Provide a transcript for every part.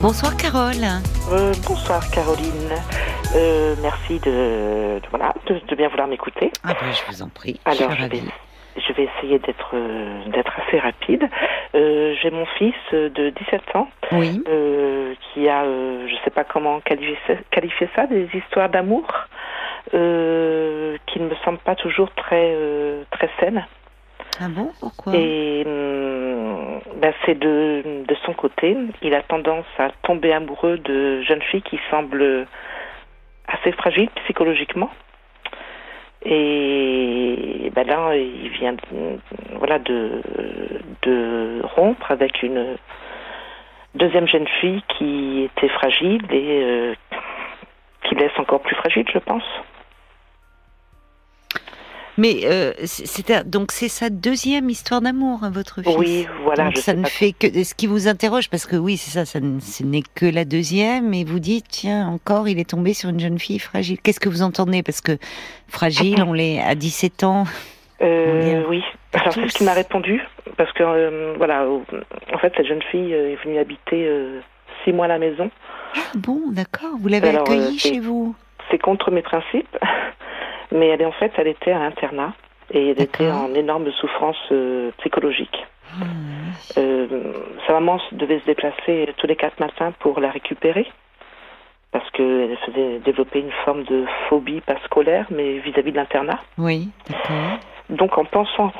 Bonsoir Carole. Bonsoir Caroline. Merci de bien vouloir m'écouter. Ah ben, je vous en prie. Alors je vais essayer d'être assez rapide. J'ai mon fils de 17 ans qui a, je sais pas comment qualifier ça, des histoires d'amour qui ne me semblent pas toujours très saines. Ah bon? Pourquoi? Et c'est de son côté. Il a tendance à tomber amoureux de jeunes filles qui semblent assez fragiles psychologiquement. Et là, il vient de rompre avec une deuxième jeune fille qui était fragile et qui laisse encore plus fragile, je pense. Mais donc c'est sa deuxième histoire d'amour, hein, votre fils. Oui, voilà. Donc, ça ne fait que ce qui vous interroge, parce que oui, c'est ça, ce n'est que la deuxième, et vous dites, tiens, encore, il est tombé sur une jeune fille fragile. Qu'est-ce que vous entendez? Parce que fragile, on l'est à 17 ans. Oui. Alors c'est ce qu'il m'a répondu, parce que en fait, cette jeune fille est venue habiter 6 mois à la maison. Ah bon, d'accord. Vous l'avez accueillie chez vous? C'est contre mes principes. Mais elle était à l'internat et elle était en énorme souffrance psychologique. Sa maman devait se déplacer tous les 4 matins pour la récupérer parce qu'elle faisait développer une forme de phobie, pas scolaire, mais vis-à-vis de l'internat. Oui, d'accord. Donc en pensant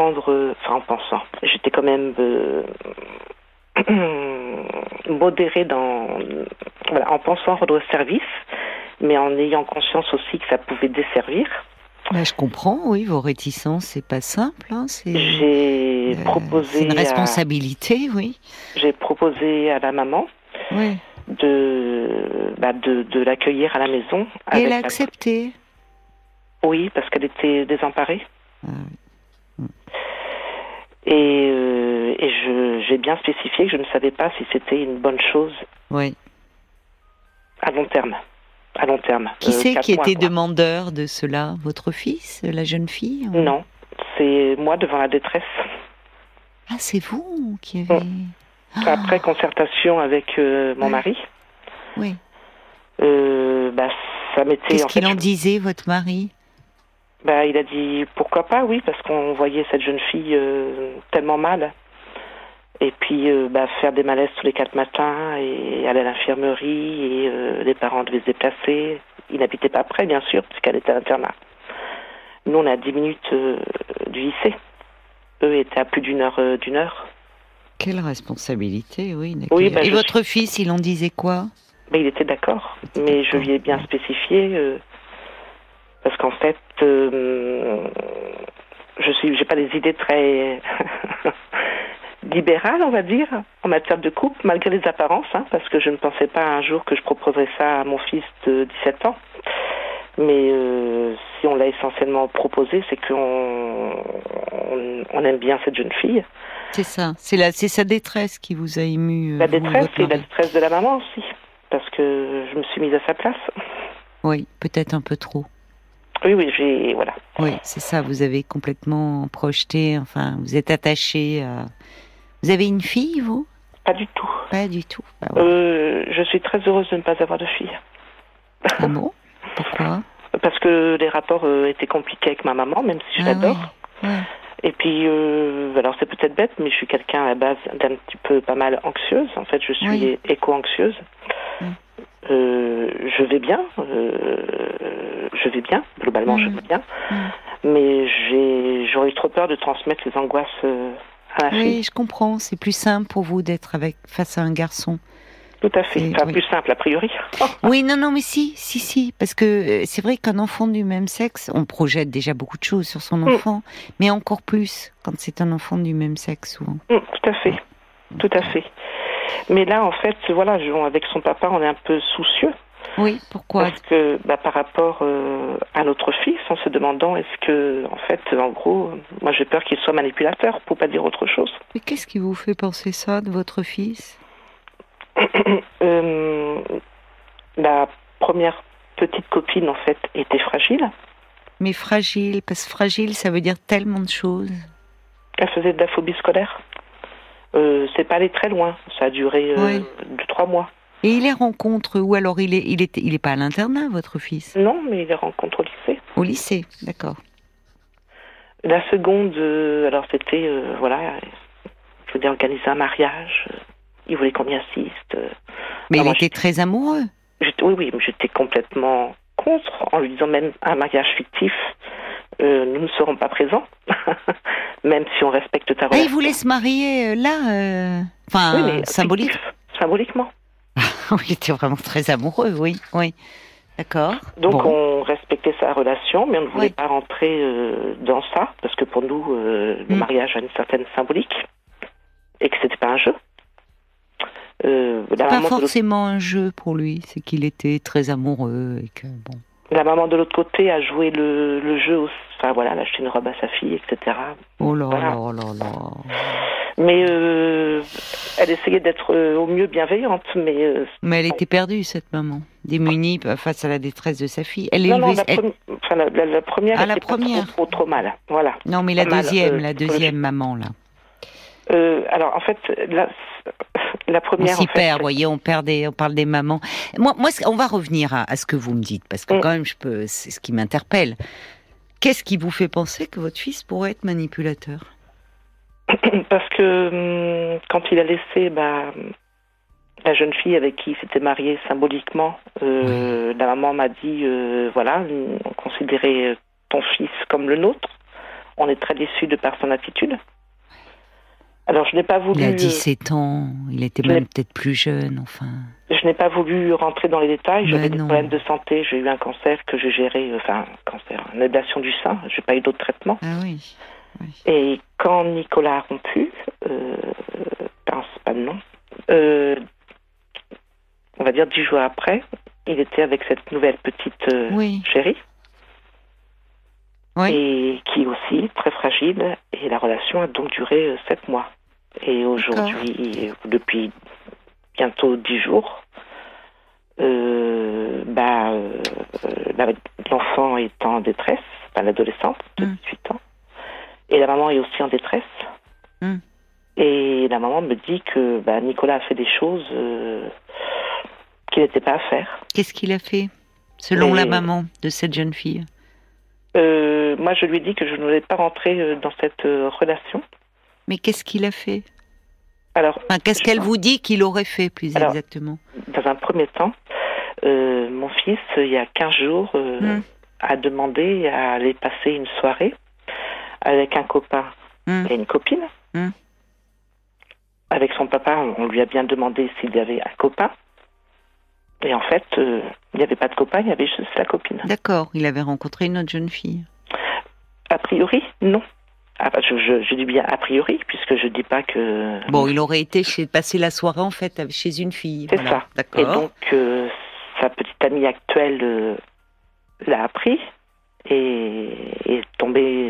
j'étais quand même modérée en pensant rendre service, mais en ayant conscience aussi que ça pouvait desservir. Là, je comprends, oui, vos réticences, c'est pas simple. Hein, c'est une responsabilité, oui. J'ai proposé à la maman de l'accueillir à la maison. Et elle a accepté. Oui, parce qu'elle était désemparée. Ah, oui. Et j'ai bien spécifié que je ne savais pas si c'était une bonne chose à long terme. À long terme. Qui c'est qui était demandeur de cela? Votre fils? La jeune fille? Non, c'est moi devant la détresse. Ah, c'est vous qui avez... Après concertation avec mon mari. Oui. Ça m'était... Qu'est-ce qu'il en disait, votre mari? Il a dit pourquoi pas, oui, parce qu'on voyait cette jeune fille tellement mal. Et puis faire des malaises tous les 4 matins et aller à l'infirmerie et les parents devaient se déplacer. Ils n'habitaient pas près, bien sûr, puisqu'elle était à l'internat. Nous, on est à 10 minutes du lycée. Eux étaient à plus d'une heure. Quelle responsabilité, oui. Et votre fils, il en disait quoi? Il était d'accord, mais je lui ai bien spécifié parce qu'en fait, j'ai pas des idées très libérale, on va dire, en matière de couple, malgré les apparences, hein, parce que je ne pensais pas un jour que je proposerais ça à mon fils de 17 ans. Mais si on l'a essentiellement proposé, c'est qu'on aime bien cette jeune fille. C'est ça, c'est sa détresse qui vous a ému. La détresse, et la détresse de la maman aussi, parce que je me suis mise à sa place. Oui, peut-être un peu trop. Oui, Oui, c'est ça, vous avez complètement projeté, vous êtes attaché à... Vous avez une fille, vous? Pas du tout. Pas du tout. Je suis très heureuse de ne pas avoir de fille. Ah bon? Pourquoi? Parce que les rapports étaient compliqués avec ma maman, même si je l'adore. Oui. Ouais. Et puis, c'est peut-être bête, mais je suis quelqu'un à la base d'un petit peu pas mal anxieuse. En fait, je suis éco-anxieuse. Oui. Je vais bien, globalement je vais bien, mais j'aurais eu trop peur de transmettre les angoisses à ma fille. Oui, je comprends, c'est plus simple pour vous d'être face à un garçon. Tout à fait, plus simple a priori. Oui, non, mais si, parce que c'est vrai qu'un enfant du même sexe, on projette déjà beaucoup de choses sur son enfant, mais encore plus quand c'est un enfant du même sexe souvent. Tout à fait. Mais là, en fait, avec son papa, on est un peu soucieux. Oui, pourquoi? Parce que par rapport à notre fils, en se demandant est-ce que, moi j'ai peur qu'il soit manipulateur, pour pas dire autre chose. Mais qu'est-ce qui vous fait penser ça de votre fils? La première petite copine, en fait, était fragile. Mais fragile, parce que fragile, ça veut dire tellement de choses. Elle faisait de la phobie scolaire. C'est pas allé très loin, ça a duré 2-3 mois. Et il les rencontre où alors? Il est pas à l'internat, votre fils? Non, mais il les rencontre au lycée. Au lycée, d'accord. La seconde, alors c'était, voilà, il voulait organiser un mariage, il voulait qu'on y assiste. Mais alors, il était très amoureux. Oui, mais j'étais complètement contre, en lui disant même un mariage fictif, nous ne serons pas présents, même si on respecte ta relation. Ah, il voulait se marier là, enfin, oui, symbolique. Fictif, symboliquement. Oui, il était vraiment très amoureux, oui, oui. D'accord. Donc bon, on respectait sa relation, mais on ne voulait pas rentrer dans ça, parce que pour nous, le mariage a une certaine symbolique, et que c'était pas un jeu. C'est pas forcément un jeu pour lui, c'est qu'il était très amoureux, et que bon... La maman de l'autre côté a joué le jeu aussi. Enfin voilà, elle a acheté une robe à sa fille, etc. Oh là voilà. Mais elle essayait d'être au mieux bienveillante, mais... mais elle était perdue, cette maman, démunie face à la détresse de sa fille. Elle la première, elle était pas trop mal. Voilà. Non, mais la deuxième maman, là. Alors, en fait, la première... On s'y perd, vous voyez, on parle des mamans. Moi, on va revenir à ce que vous me dites, parce que quand même, c'est ce qui m'interpelle. Qu'est-ce qui vous fait penser que votre fils pourrait être manipulateur? Parce que quand il a laissé la jeune fille avec qui il s'était marié symboliquement, la maman m'a dit, voilà, on considérait ton fils comme le nôtre, on est très déçus de par son attitude. Alors, je n'ai pas voulu... Il a 17 ans, il était même peut-être plus jeune, enfin... Je n'ai pas voulu rentrer dans les détails, j'avais des problèmes de santé, j'ai eu un cancer que j'ai géré, enfin, une ablation du sein, j'ai pas eu d'autres traitements. Ah oui, oui. Et quand Nicolas a rompu, c'est pas de nom, on va dire 10 jours après, il était avec cette nouvelle petite chérie. Oui. Et qui est aussi très fragile, et la relation a donc duré 7 mois. Et aujourd'hui, depuis bientôt 10 jours, l'enfant est en détresse, l'adolescente de 18 ans, et la maman est aussi en détresse. Et la maman me dit que Nicolas a fait des choses qu'il n'était pas à faire. Qu'est-ce qu'il a fait, selon la maman de cette jeune fille? Moi, je lui ai dit que je ne voulais pas rentrer dans cette relation. Mais qu'est-ce qu'il a fait? Qu'est-ce qu'elle vous dit qu'il aurait fait, plus exactement? Dans un premier temps, mon fils, il y a 15 jours, a demandé à aller passer une soirée avec un copain et une copine. Avec son papa, on lui a bien demandé s'il y avait un copain. Et en fait, il n'y avait pas de copain, il y avait juste la copine. D'accord, il avait rencontré une autre jeune fille. A priori, non. Je dis bien a priori, puisque je ne dis pas que... Bon, il aurait été passer la soirée, en fait, chez une fille. C'est voilà. Ça. D'accord. Et donc, sa petite amie actuelle l'a appris et est tombée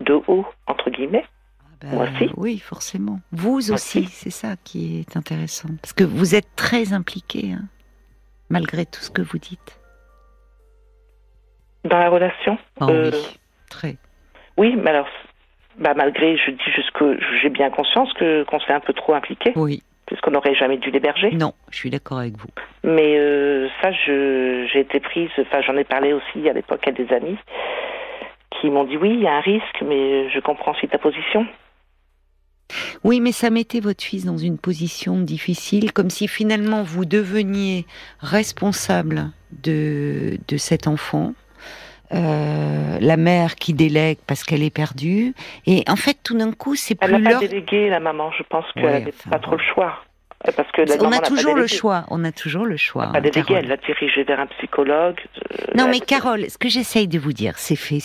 de haut, entre guillemets. Moi aussi. Oui, forcément. Vous aussi, c'est ça qui est intéressant. Parce que vous êtes très impliquée, hein, malgré tout ce que vous dites. Dans la relation? Oui, très. Oui, mais alors, malgré, je dis juste que j'ai bien conscience qu'on s'est un peu trop impliqué. Oui. Puisqu'on n'aurait jamais dû l'héberger. Non, je suis d'accord avec vous. Mais ça, j'ai été prise, enfin j'en ai parlé aussi à l'époque à des amis, qui m'ont dit oui, il y a un risque, mais je comprends si ta position. Oui, mais ça mettait votre fils dans une position difficile, comme si finalement vous deveniez responsable de cet enfant, la mère qui délègue parce qu'elle est perdue, et en fait tout d'un coup c'est plus leur... Elle n'a pas délégué, la maman, je pense qu'elle n'avait pas trop le choix. Parce que on a toujours le choix, on a toujours le choix. Pas déléguée, elle l'a dirigée vers un psychologue. Non, mais Carole, ce que j'essaye de vous dire, c'est fait.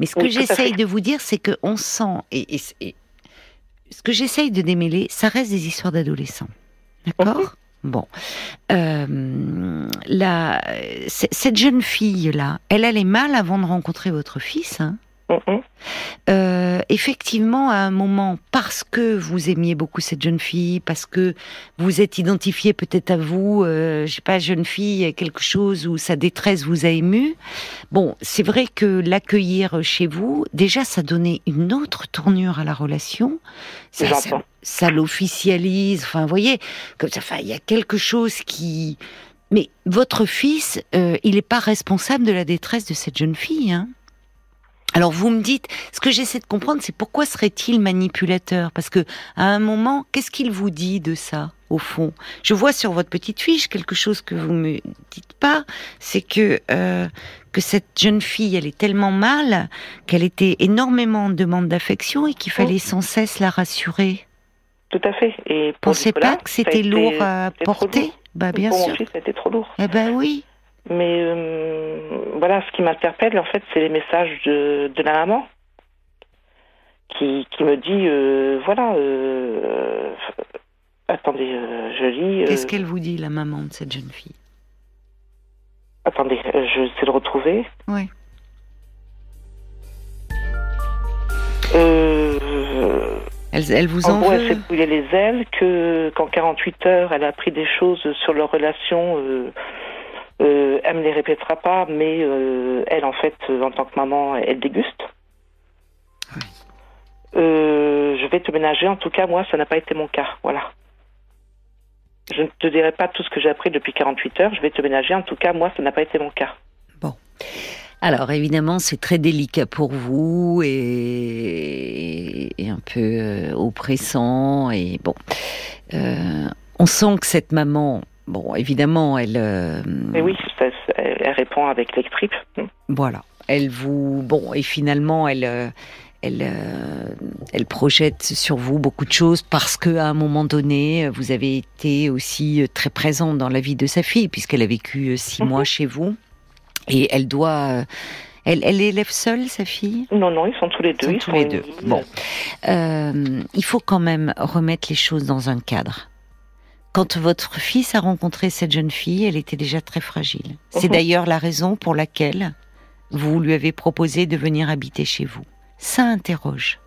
Mais ce que j'essaye de vous dire, c'est qu'on sent, et ce que j'essaye de démêler, ça reste des histoires d'adolescents. D'accord ? Bon. Cette jeune fille-là, elle allait mal avant de rencontrer votre fils, hein, Effectivement, à un moment, parce que vous aimiez beaucoup cette jeune fille, parce que vous êtes identifié peut-être à vous, je sais pas, jeune fille, quelque chose où sa détresse vous a ému. Bon, c'est vrai que l'accueillir chez vous, déjà, ça donnait une autre tournure à la relation. Ça l'officialise. Enfin, vous voyez, comme ça, enfin, il y a quelque chose qui. Mais votre fils, il n'est pas responsable de la détresse de cette jeune fille, hein. Alors vous me dites, ce que j'essaie de comprendre, c'est pourquoi serait-il manipulateur ? Parce que à un moment, qu'est-ce qu'il vous dit de ça, au fond ? Je vois sur votre petite fiche quelque chose que vous me dites pas, c'est que cette jeune fille, elle est tellement mal qu'elle était énormément en demande d'affection et qu'il fallait sans cesse la rassurer. Tout à fait. Et pensez Nicolas, pas que c'était lourd à porter ? Bah bien sûr. Pour mon fils, ça a été trop lourd. Eh ben oui. Mais voilà, ce qui m'interpelle, en fait, c'est les messages de la maman qui me dit, voilà, attendez, je lis... Qu'est-ce qu'elle vous dit, la maman de cette jeune fille ? Attendez, je sais le retrouver. Oui. Elle vous en veut. Elle s'est brouillé les ailes, qu'en 48 heures, elle a appris des choses sur leur relation... elle me les répétera pas, mais elle, en fait, en tant que maman, elle déguste. Oui. Je vais te ménager, en tout cas, moi, ça n'a pas été mon cas, voilà. Je ne te dirai pas tout ce que j'ai appris depuis 48 heures, je vais te ménager, en tout cas, moi, ça n'a pas été mon cas. Bon. Alors, évidemment, c'est très délicat pour vous, et un peu oppressant, et bon. On sent que cette maman... Bon, évidemment, elle... Mais oui, elle répond avec les tripes. Voilà. Elle vous... Bon, et finalement, elle projette sur vous beaucoup de choses parce qu'à un moment donné, vous avez été aussi très présente dans la vie de sa fille, puisqu'elle a vécu 6 mois chez vous. Et elle doit... Elle élève seule, sa fille ? Non, ils sont tous les deux. Ils sont tous les deux. Bon. Il faut quand même remettre les choses dans un cadre. Quand votre fils a rencontré cette jeune fille, elle était déjà très fragile. C'est d'ailleurs la raison pour laquelle vous lui avez proposé de venir habiter chez vous. Ça interroge.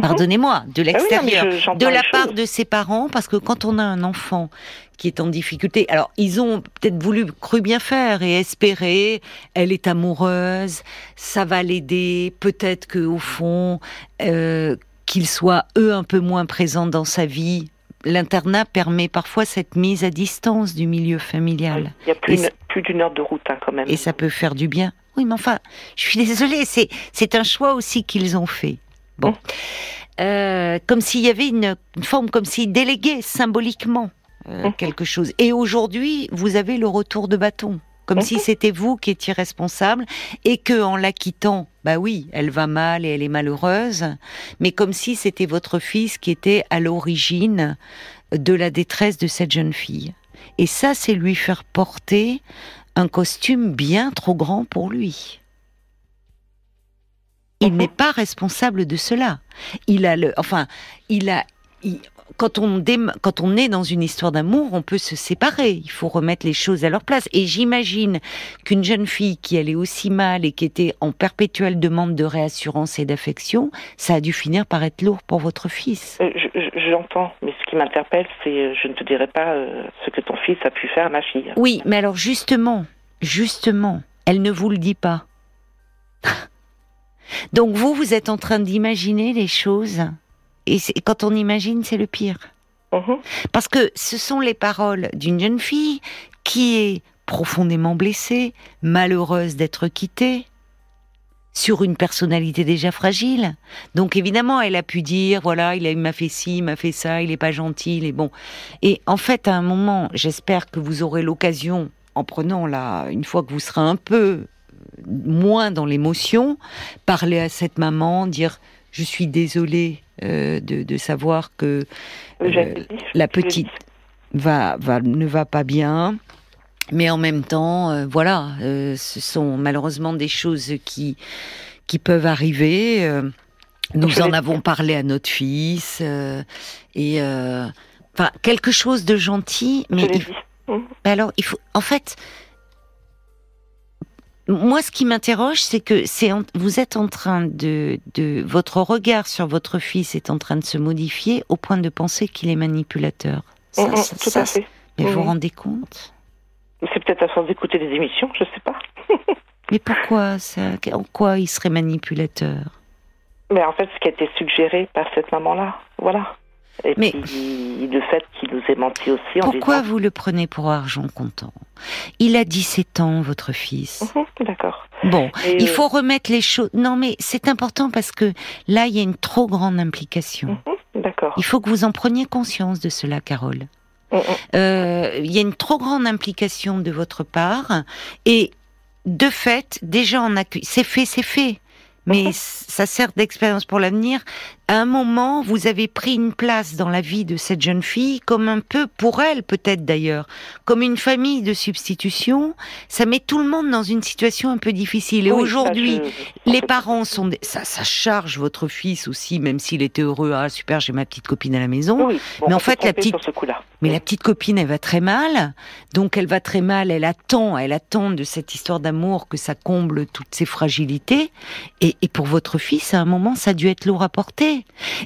Pardonnez-moi, de l'extérieur, de la part de ses parents, parce que quand on a un enfant qui est en difficulté, alors ils ont peut-être cru bien faire et espérer, elle est amoureuse, ça va l'aider, peut-être qu'au fond, qu'ils soient eux un peu moins présents dans sa vie. L'internat permet parfois cette mise à distance du milieu familial. Il y a plus d'une heure de route, hein, quand même. Et ça peut faire du bien. Oui, mais enfin, je suis désolée, c'est un choix aussi qu'ils ont fait. Bon. Comme s'il y avait une forme, comme s'ils déléguaient symboliquement quelque chose. Et aujourd'hui, vous avez le retour de bâton. Comme si c'était vous qui étiez responsable et que, en la quittant, bah oui, elle va mal et elle est malheureuse, mais comme si c'était votre fils qui était à l'origine de la détresse de cette jeune fille. Et ça, c'est lui faire porter un costume bien trop grand pour lui. Il n'est pas responsable de cela. Quand on est dans une histoire d'amour, on peut se séparer. Il faut remettre les choses à leur place. Et j'imagine qu'une jeune fille qui allait aussi mal et qui était en perpétuelle demande de réassurance et d'affection, ça a dû finir par être lourd pour votre fils. J'entends, mais ce qui m'interpelle, c'est je ne te dirai pas ce que ton fils a pu faire à ma fille. Oui, mais alors justement, elle ne vous le dit pas. Donc vous êtes en train d'imaginer les choses... Et quand on imagine, c'est le pire. Parce que ce sont les paroles d'une jeune fille qui est profondément blessée, malheureuse d'être quittée, sur une personnalité déjà fragile. Donc évidemment, elle a pu dire, voilà, il m'a fait ci, il m'a fait ça, il n'est pas gentil, il est bon. Et en fait, à un moment, j'espère que vous aurez l'occasion, en prenant là, une fois que vous serez un peu moins dans l'émotion, parler à cette maman, dire... Je suis désolée de savoir que la petite ne va pas bien, mais en même temps, ce sont malheureusement des choses qui peuvent arriver. Nous en avons parlé à notre fils, quelque chose de gentil. Mais alors, il faut, en fait, Moi, ce qui m'interroge, c'est que vous êtes en train de votre regard sur votre fils est en train de se modifier au point de penser qu'il est manipulateur. Tout à fait. Mais vous rendez compte ? C'est peut-être à force d'écouter des émissions, je sais pas. Mais pourquoi ça ? En quoi il serait manipulateur ? Mais en fait, ce qui a été suggéré par cette maman-là, voilà. Et puis, le fait qu'il nous ait menti aussi... Pourquoi vous le prenez pour argent comptant ? Il a 17 ans, votre fils. D'accord. Bon, il faut remettre les choses... Non, mais c'est important parce que là, il y a une trop grande implication. D'accord. Il faut que vous en preniez conscience de cela, Carole. Il y a une trop grande implication de votre part. Et de fait, déjà, on accuse... C'est fait. Mais ça sert d'expérience pour l'avenir. À un moment, vous avez pris une place dans la vie de cette jeune fille, comme un peu pour elle, peut-être d'ailleurs, comme une famille de substitution. Ça met tout le monde dans une situation un peu difficile. Et aujourd'hui, les parents sont... Ça charge votre fils aussi, même s'il était heureux. Ah, super, j'ai ma petite copine à la maison. Oui, bon, mais en fait, la petite copine, elle va très mal. Donc, elle va très mal. Elle attend de cette histoire d'amour que ça comble toutes ses fragilités. Et pour votre fils, à un moment, ça a dû être lourd à porter.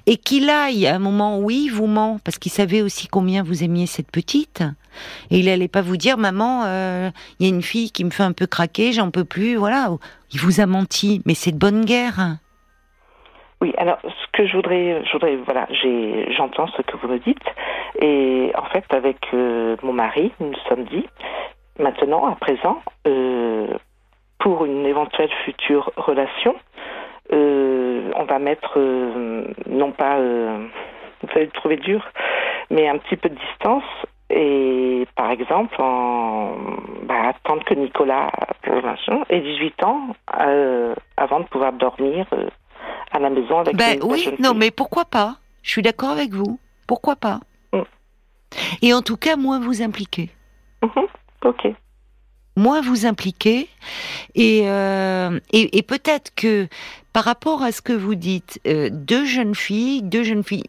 Et qu'il aille à un moment où il vous ment, parce qu'il savait aussi combien vous aimiez cette petite. Et il n'allait pas vous dire, maman, il y a une fille qui me fait un peu craquer, j'en peux plus, voilà. Il vous a menti, mais c'est de bonne guerre. Oui, alors, ce que je voudrais voilà, j'entends ce que vous me dites. Et en fait, avec mon mari, nous nous sommes dit, maintenant, à présent, pour une éventuelle future relation, on va mettre, non pas, vous allez le trouver dur, mais un petit peu de distance, et par exemple, attendre que Nicolas ait 18 ans avant de pouvoir dormir à la maison avec mais pourquoi pas ? Je suis d'accord avec vous, pourquoi pas ? Et en tout cas, moins vous impliquer. Ok. Moins vous impliquer et peut-être que par rapport à ce que vous dites, deux jeunes filles,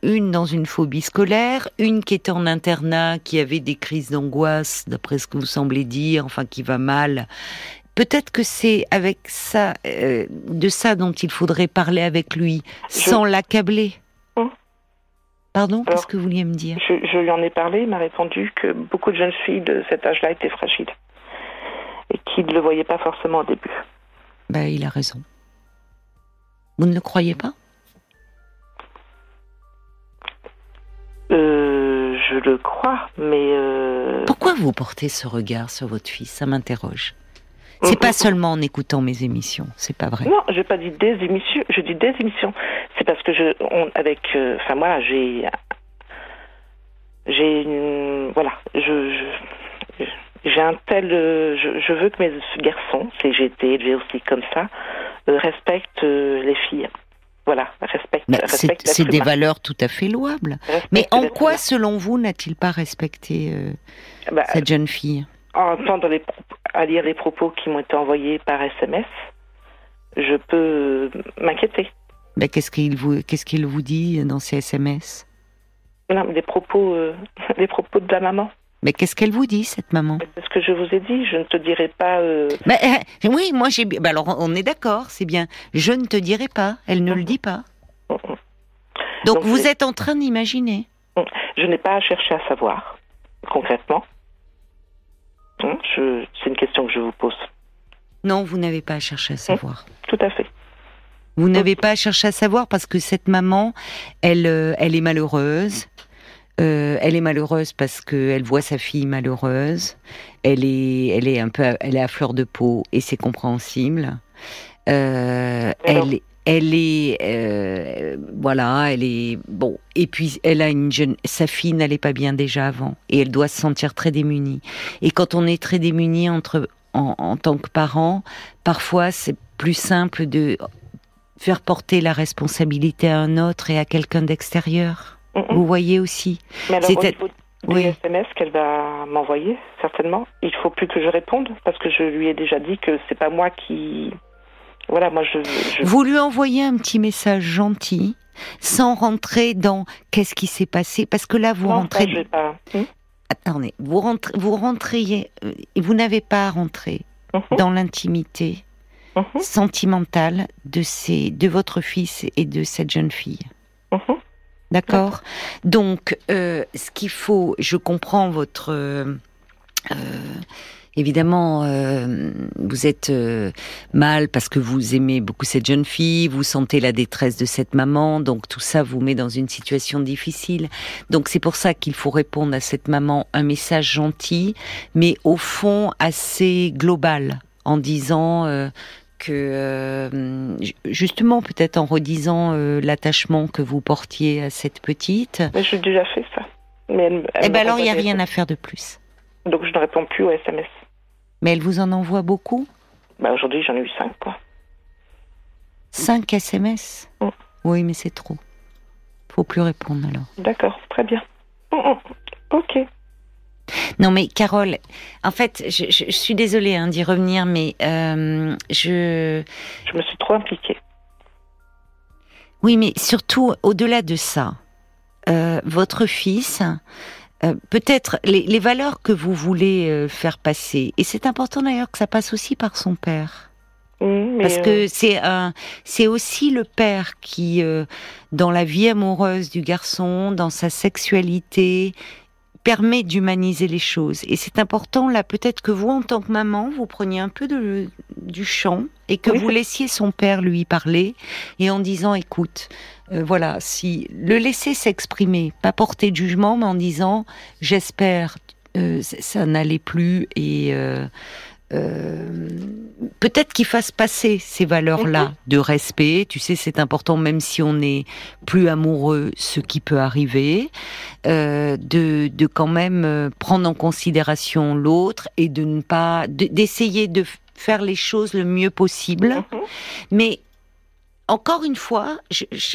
une dans une phobie scolaire, une qui était en internat, qui avait des crises d'angoisse, d'après ce que vous semblez dire, enfin qui va mal. Peut-être que c'est avec ça, de ça dont il faudrait parler avec lui, sans l'accabler. Pardon, qu'est-ce que vous vouliez me dire ? Je lui en ai parlé, il m'a répondu que beaucoup de jeunes filles de cet âge-là étaient fragiles. Et qui ne le voyait pas forcément au début. Il a raison. Vous ne le croyez pas ? Je le crois, mais... Pourquoi vous portez ce regard sur votre fils ? Ça m'interroge. C'est pas seulement en écoutant mes émissions, c'est pas vrai. Non, j'ai pas dit des émissions, je dis des émissions. C'est parce que je veux que mes garçons, j'ai été aussi comme ça, respectent les filles. Voilà, respectent c'est des valeurs tout à fait louables. Mais en quoi, selon vous, n'a-t-il pas respecté cette jeune fille ? En entendant à lire les propos qui m'ont été envoyés par SMS, je peux m'inquiéter. Qu'est-ce qu'il vous dit dans ces SMS ? Non, mais les propos de la maman. Mais qu'est-ce qu'elle vous dit, cette maman ? C'est ce que je vous ai dit, je ne te dirai pas... oui, moi j'ai... alors on est d'accord, c'est bien. Je ne te dirai pas, elle ne le dit pas. Donc vous êtes en train d'imaginer. Je n'ai pas à chercher à savoir, concrètement. C'est une question que je vous pose. Non, vous n'avez pas à chercher à savoir. Tout à fait. Vous n'avez pas à chercher à savoir parce que cette maman, elle est malheureuse. Elle est malheureuse parce qu'elle voit sa fille malheureuse. Elle est à fleur de peau et c'est compréhensible. Elle est, et puis elle a sa fille n'allait pas bien déjà avant, et elle doit se sentir très démunie. Et quand on est très démunie en tant que parent, parfois c'est plus simple de faire porter la responsabilité à un autre et à quelqu'un d'extérieur. Vous voyez aussi. Mais alors, au niveau des SMS qu'elle va m'envoyer, certainement, il faut plus que je réponde, parce que je lui ai déjà dit que c'est pas moi qui... Voilà, moi je... Vous lui envoyez un petit message gentil, sans rentrer dans qu'est-ce qui s'est passé, parce que là, vous rentrez... Non, je vais pas. Attendez, vous rentriez, vous n'avez pas à rentrer dans l'intimité sentimentale de votre fils et de cette jeune fille. D'accord ? Donc, ce qu'il faut, je comprends votre... évidemment, vous êtes mal parce que vous aimez beaucoup cette jeune fille, vous sentez la détresse de cette maman, donc tout ça vous met dans une situation difficile. Donc c'est pour ça qu'il faut répondre à cette maman un message gentil, mais au fond assez global, en disant... que justement peut-être en redisant l'attachement que vous portiez à cette petite. Mais j'ai déjà fait ça. Mais elle eh ben alors il n'y a rien à faire de plus. Donc je ne réponds plus aux SMS. Mais elle vous en envoie beaucoup ? Bah aujourd'hui j'en ai eu 5 quoi. 5 SMS ? Mmh. Oui mais c'est trop. Faut plus répondre alors. D'accord, très bien. Ok. Non mais Carole, en fait, je suis désolée hein, d'y revenir, mais je me suis trop impliquée. Oui, mais surtout au-delà de ça, votre fils, peut-être les valeurs que vous voulez faire passer, et c'est important d'ailleurs que ça passe aussi par son père. Parce que c'est aussi le père qui, dans la vie amoureuse du garçon, dans sa sexualité, permet d'humaniser les choses. Et c'est important, là, peut-être que vous, en tant que maman, vous preniez un peu du champ et que vous laissiez son père lui parler et en disant, écoute, voilà, si le laisser s'exprimer, pas porter de jugement, mais en disant, j'espère, ça n'allait plus et... peut-être qu'il fasse passer ces valeurs-là de respect, tu sais, c'est important même si on n'est plus amoureux, ce qui peut arriver, de quand même prendre en considération l'autre et de ne pas, d'essayer de faire les choses le mieux possible. Mais encore une fois,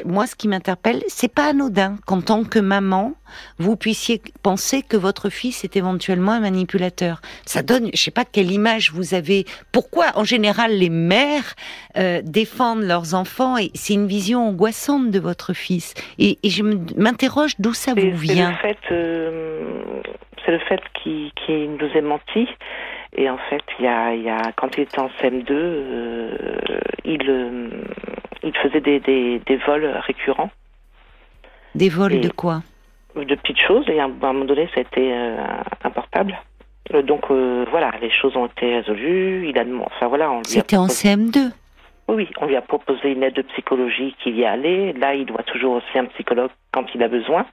moi, ce qui m'interpelle, c'est pas anodin qu'en tant que maman, vous puissiez penser que votre fils est éventuellement un manipulateur. Ça donne, je sais pas quelle image vous avez. Pourquoi, en général, les mères défendent leurs enfants et c'est une vision angoissante de votre fils. Et je m'interroge d'où ça vous vient. C'est le fait qu'il nous ait menti. Et en fait, il y a quand il était en CM2, il faisait des vols récurrents. Des vols de quoi ? De petites choses. Et à un moment donné, ça a été importable. Donc voilà, les choses ont été résolues. C'était en CM2 ? Oui, on lui a proposé une aide de psychologie qu'il y allait. Là, il doit toujours aussi un psychologue quand il a besoin.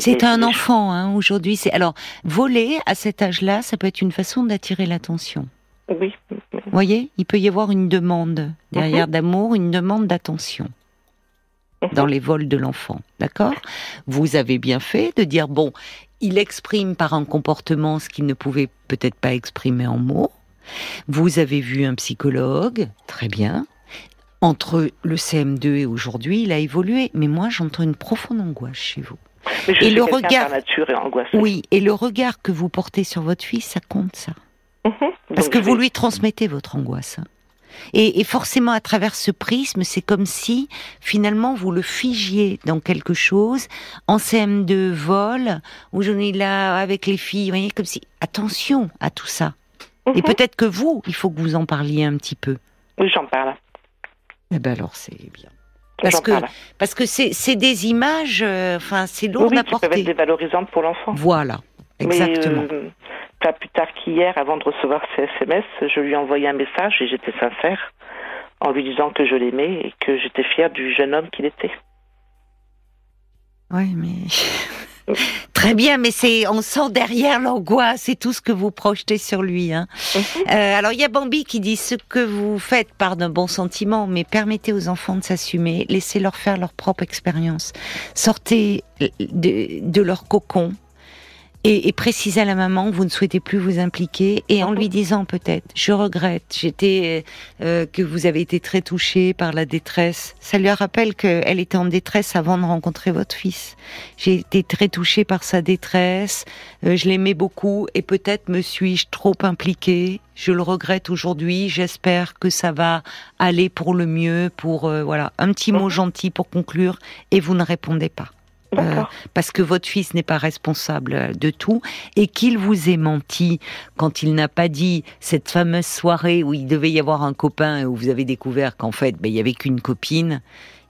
C'est un enfant, hein, aujourd'hui. Alors, voler à cet âge-là, ça peut être une façon d'attirer l'attention. Oui. Vous voyez, il peut y avoir une demande derrière d'amour, une demande d'attention dans les vols de l'enfant, d'accord ? Vous avez bien fait de dire, bon, il exprime par un comportement ce qu'il ne pouvait peut-être pas exprimer en mots. Vous avez vu un psychologue, très bien. Entre le CM2 et aujourd'hui, il a évolué. Mais moi, j'entends une profonde angoisse chez vous. Mais je suis quelqu'un par nature et angoissée. Oui, et le regard que vous portez sur votre fille, ça compte, ça. Parce que vous lui transmettez votre angoisse. Et forcément, à travers ce prisme, c'est comme si, finalement, vous le figiez dans quelque chose. En CM2, vol, aujourd'hui, là, avec les filles, vous voyez, comme si... Attention à tout ça. Et peut-être que vous, il faut que vous en parliez un petit peu. Oui, j'en parle. Eh bien, alors, c'est bien. Parce que c'est des images, enfin, c'est lourd à porter. Qui peuvent être dévalorisantes pour l'enfant. Voilà, exactement. Mais, pas plus tard qu'hier, avant de recevoir ces SMS, je lui ai envoyé un message et j'étais sincère en lui disant que je l'aimais et que j'étais fière du jeune homme qu'il était. Oui, mais... Très bien, mais on sent derrière l'angoisse et tout ce que vous projetez sur lui. Hein. Alors, il y a Bambi qui dit, ce que vous faites part d'un bon sentiment, mais permettez aux enfants de s'assumer, laissez-leur faire leur propre expérience. Sortez de leur cocon et précisez à la maman que vous ne souhaitez plus vous impliquer et en lui disant peut-être, je regrette, que vous avez été très touchée par la détresse. Ça lui rappelle qu'elle était en détresse avant de rencontrer votre fils. J'ai été très touchée par sa détresse, je l'aimais beaucoup et peut-être me suis-je trop impliquée. Je le regrette aujourd'hui, j'espère que ça va aller pour le mieux, voilà, un petit mot gentil pour conclure et vous ne répondez pas. parce que votre fils n'est pas responsable de tout et qu'il vous ait menti quand il n'a pas dit cette fameuse soirée où il devait y avoir un copain et où vous avez découvert qu'en fait, il n'y avait qu'une copine.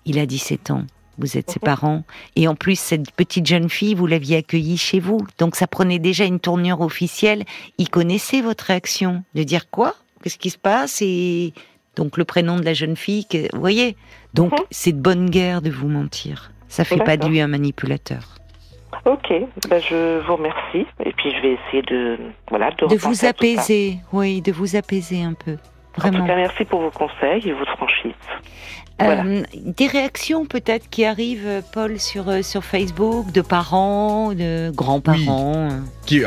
Il a 17 ans. Vous êtes ses parents. Et en plus, cette petite jeune fille, vous l'aviez accueillie chez vous. Donc, ça prenait déjà une tournure officielle. Il connaissait votre réaction. De dire quoi ? Qu'est-ce qui se passe ? Et donc, le prénom de la jeune fille, vous voyez ? Donc, c'est de bonne guerre de vous mentir. Ça ne fait pas de lui un manipulateur. Ok, je vous remercie. Et puis, je vais essayer de vous apaiser, de vous apaiser un peu. Vraiment. En tout cas, merci pour vos conseils et votre franchise. Des réactions peut-être qui arrivent, Paul, sur Facebook, de parents, de grands-parents. Oui.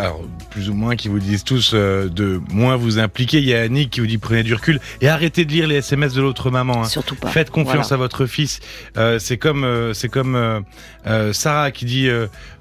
Plus ou moins, qui vous disent tous de moins vous impliquer. Il y a Annick qui vous dit prenez du recul et arrêtez de lire les SMS de l'autre maman. Hein. Surtout pas. Faites confiance à votre fils. C'est comme Sarah qui dit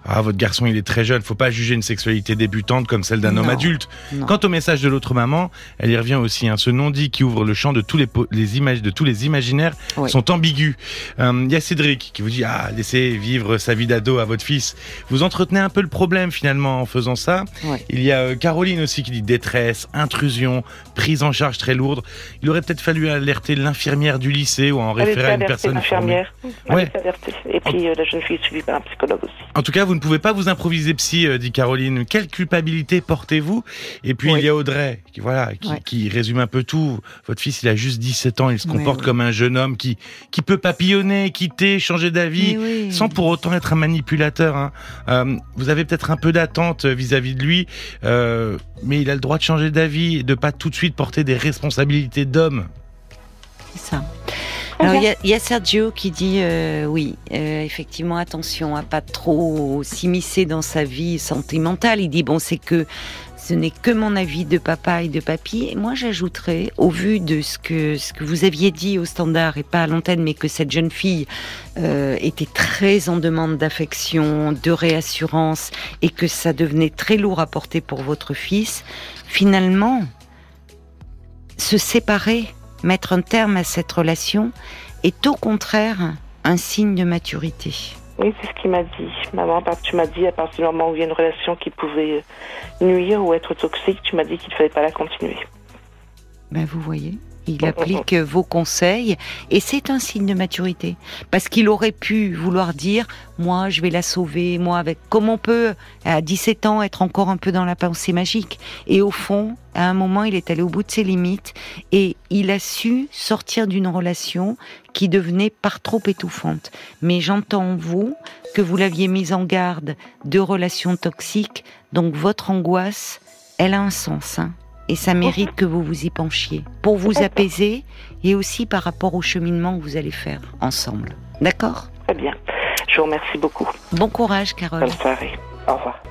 votre garçon il est très jeune, faut pas juger une sexualité débutante comme celle d'un homme adulte. Non. Quant au message de l'autre maman, elle y revient aussi. Ce non-dit qui ouvre le champ de tous les images, de tous les imaginaires. Oui. Sont ambigus. Il y a Cédric qui vous dit laissez vivre sa vie d'ado à votre fils. Vous entretenez un peu le problème finalement en faisant ça. Oui. Il y a Caroline aussi qui dit détresse, intrusion, prise en charge très lourde. Il aurait peut-être fallu alerter l'infirmière du lycée ou en référer à une personne formée. Et puis la jeune fille est suivie par un psychologue aussi. En tout cas, vous ne pouvez pas vous improviser psy, dit Caroline. Quelle culpabilité portez-vous ? Et puis il y a Audrey qui résume un peu tout. Votre fils, il a juste 17 ans, il se comporte comme un jeune homme qui peut papillonner, quitter, changer d'avis, sans pour autant être un manipulateur. Hein. Vous avez peut-être un peu d'attente vis-à-vis de lui, mais il a le droit de changer d'avis et de pas tout de suite porter des responsabilités d'homme. C'est ça. Alors il y a Sergio qui dit effectivement attention à pas trop s'immiscer dans sa vie sentimentale. Il dit ce n'est que mon avis de papa et de papy. Et moi, j'ajouterais, au vu de ce que vous aviez dit au standard et pas à l'antenne, mais que cette jeune fille était très en demande d'affection, de réassurance, et que ça devenait très lourd à porter pour votre fils, finalement, se séparer, mettre un terme à cette relation, est au contraire un signe de maturité. Oui, c'est ce qu'il m'a dit. Maman, tu m'as dit, à partir du moment où il y a une relation qui pouvait nuire ou être toxique, tu m'as dit qu'il ne fallait pas la continuer. Vous voyez, il applique vos conseils et c'est un signe de maturité. Parce qu'il aurait pu vouloir dire, moi, je vais la sauver, comme on peut, à 17 ans, être encore un peu dans la pensée magique. Et au fond, à un moment, il est allé au bout de ses limites et il a su sortir d'une relation qui devenait par trop étouffante. Mais j'entends vous que vous l'aviez mise en garde de relations toxiques, donc votre angoisse, elle a un sens, et ça mérite que vous vous y penchiez pour vous apaiser et aussi par rapport au cheminement que vous allez faire ensemble. D'accord ? Très bien. Je vous remercie beaucoup. Bon courage, Carole. Bonne soirée. Au revoir.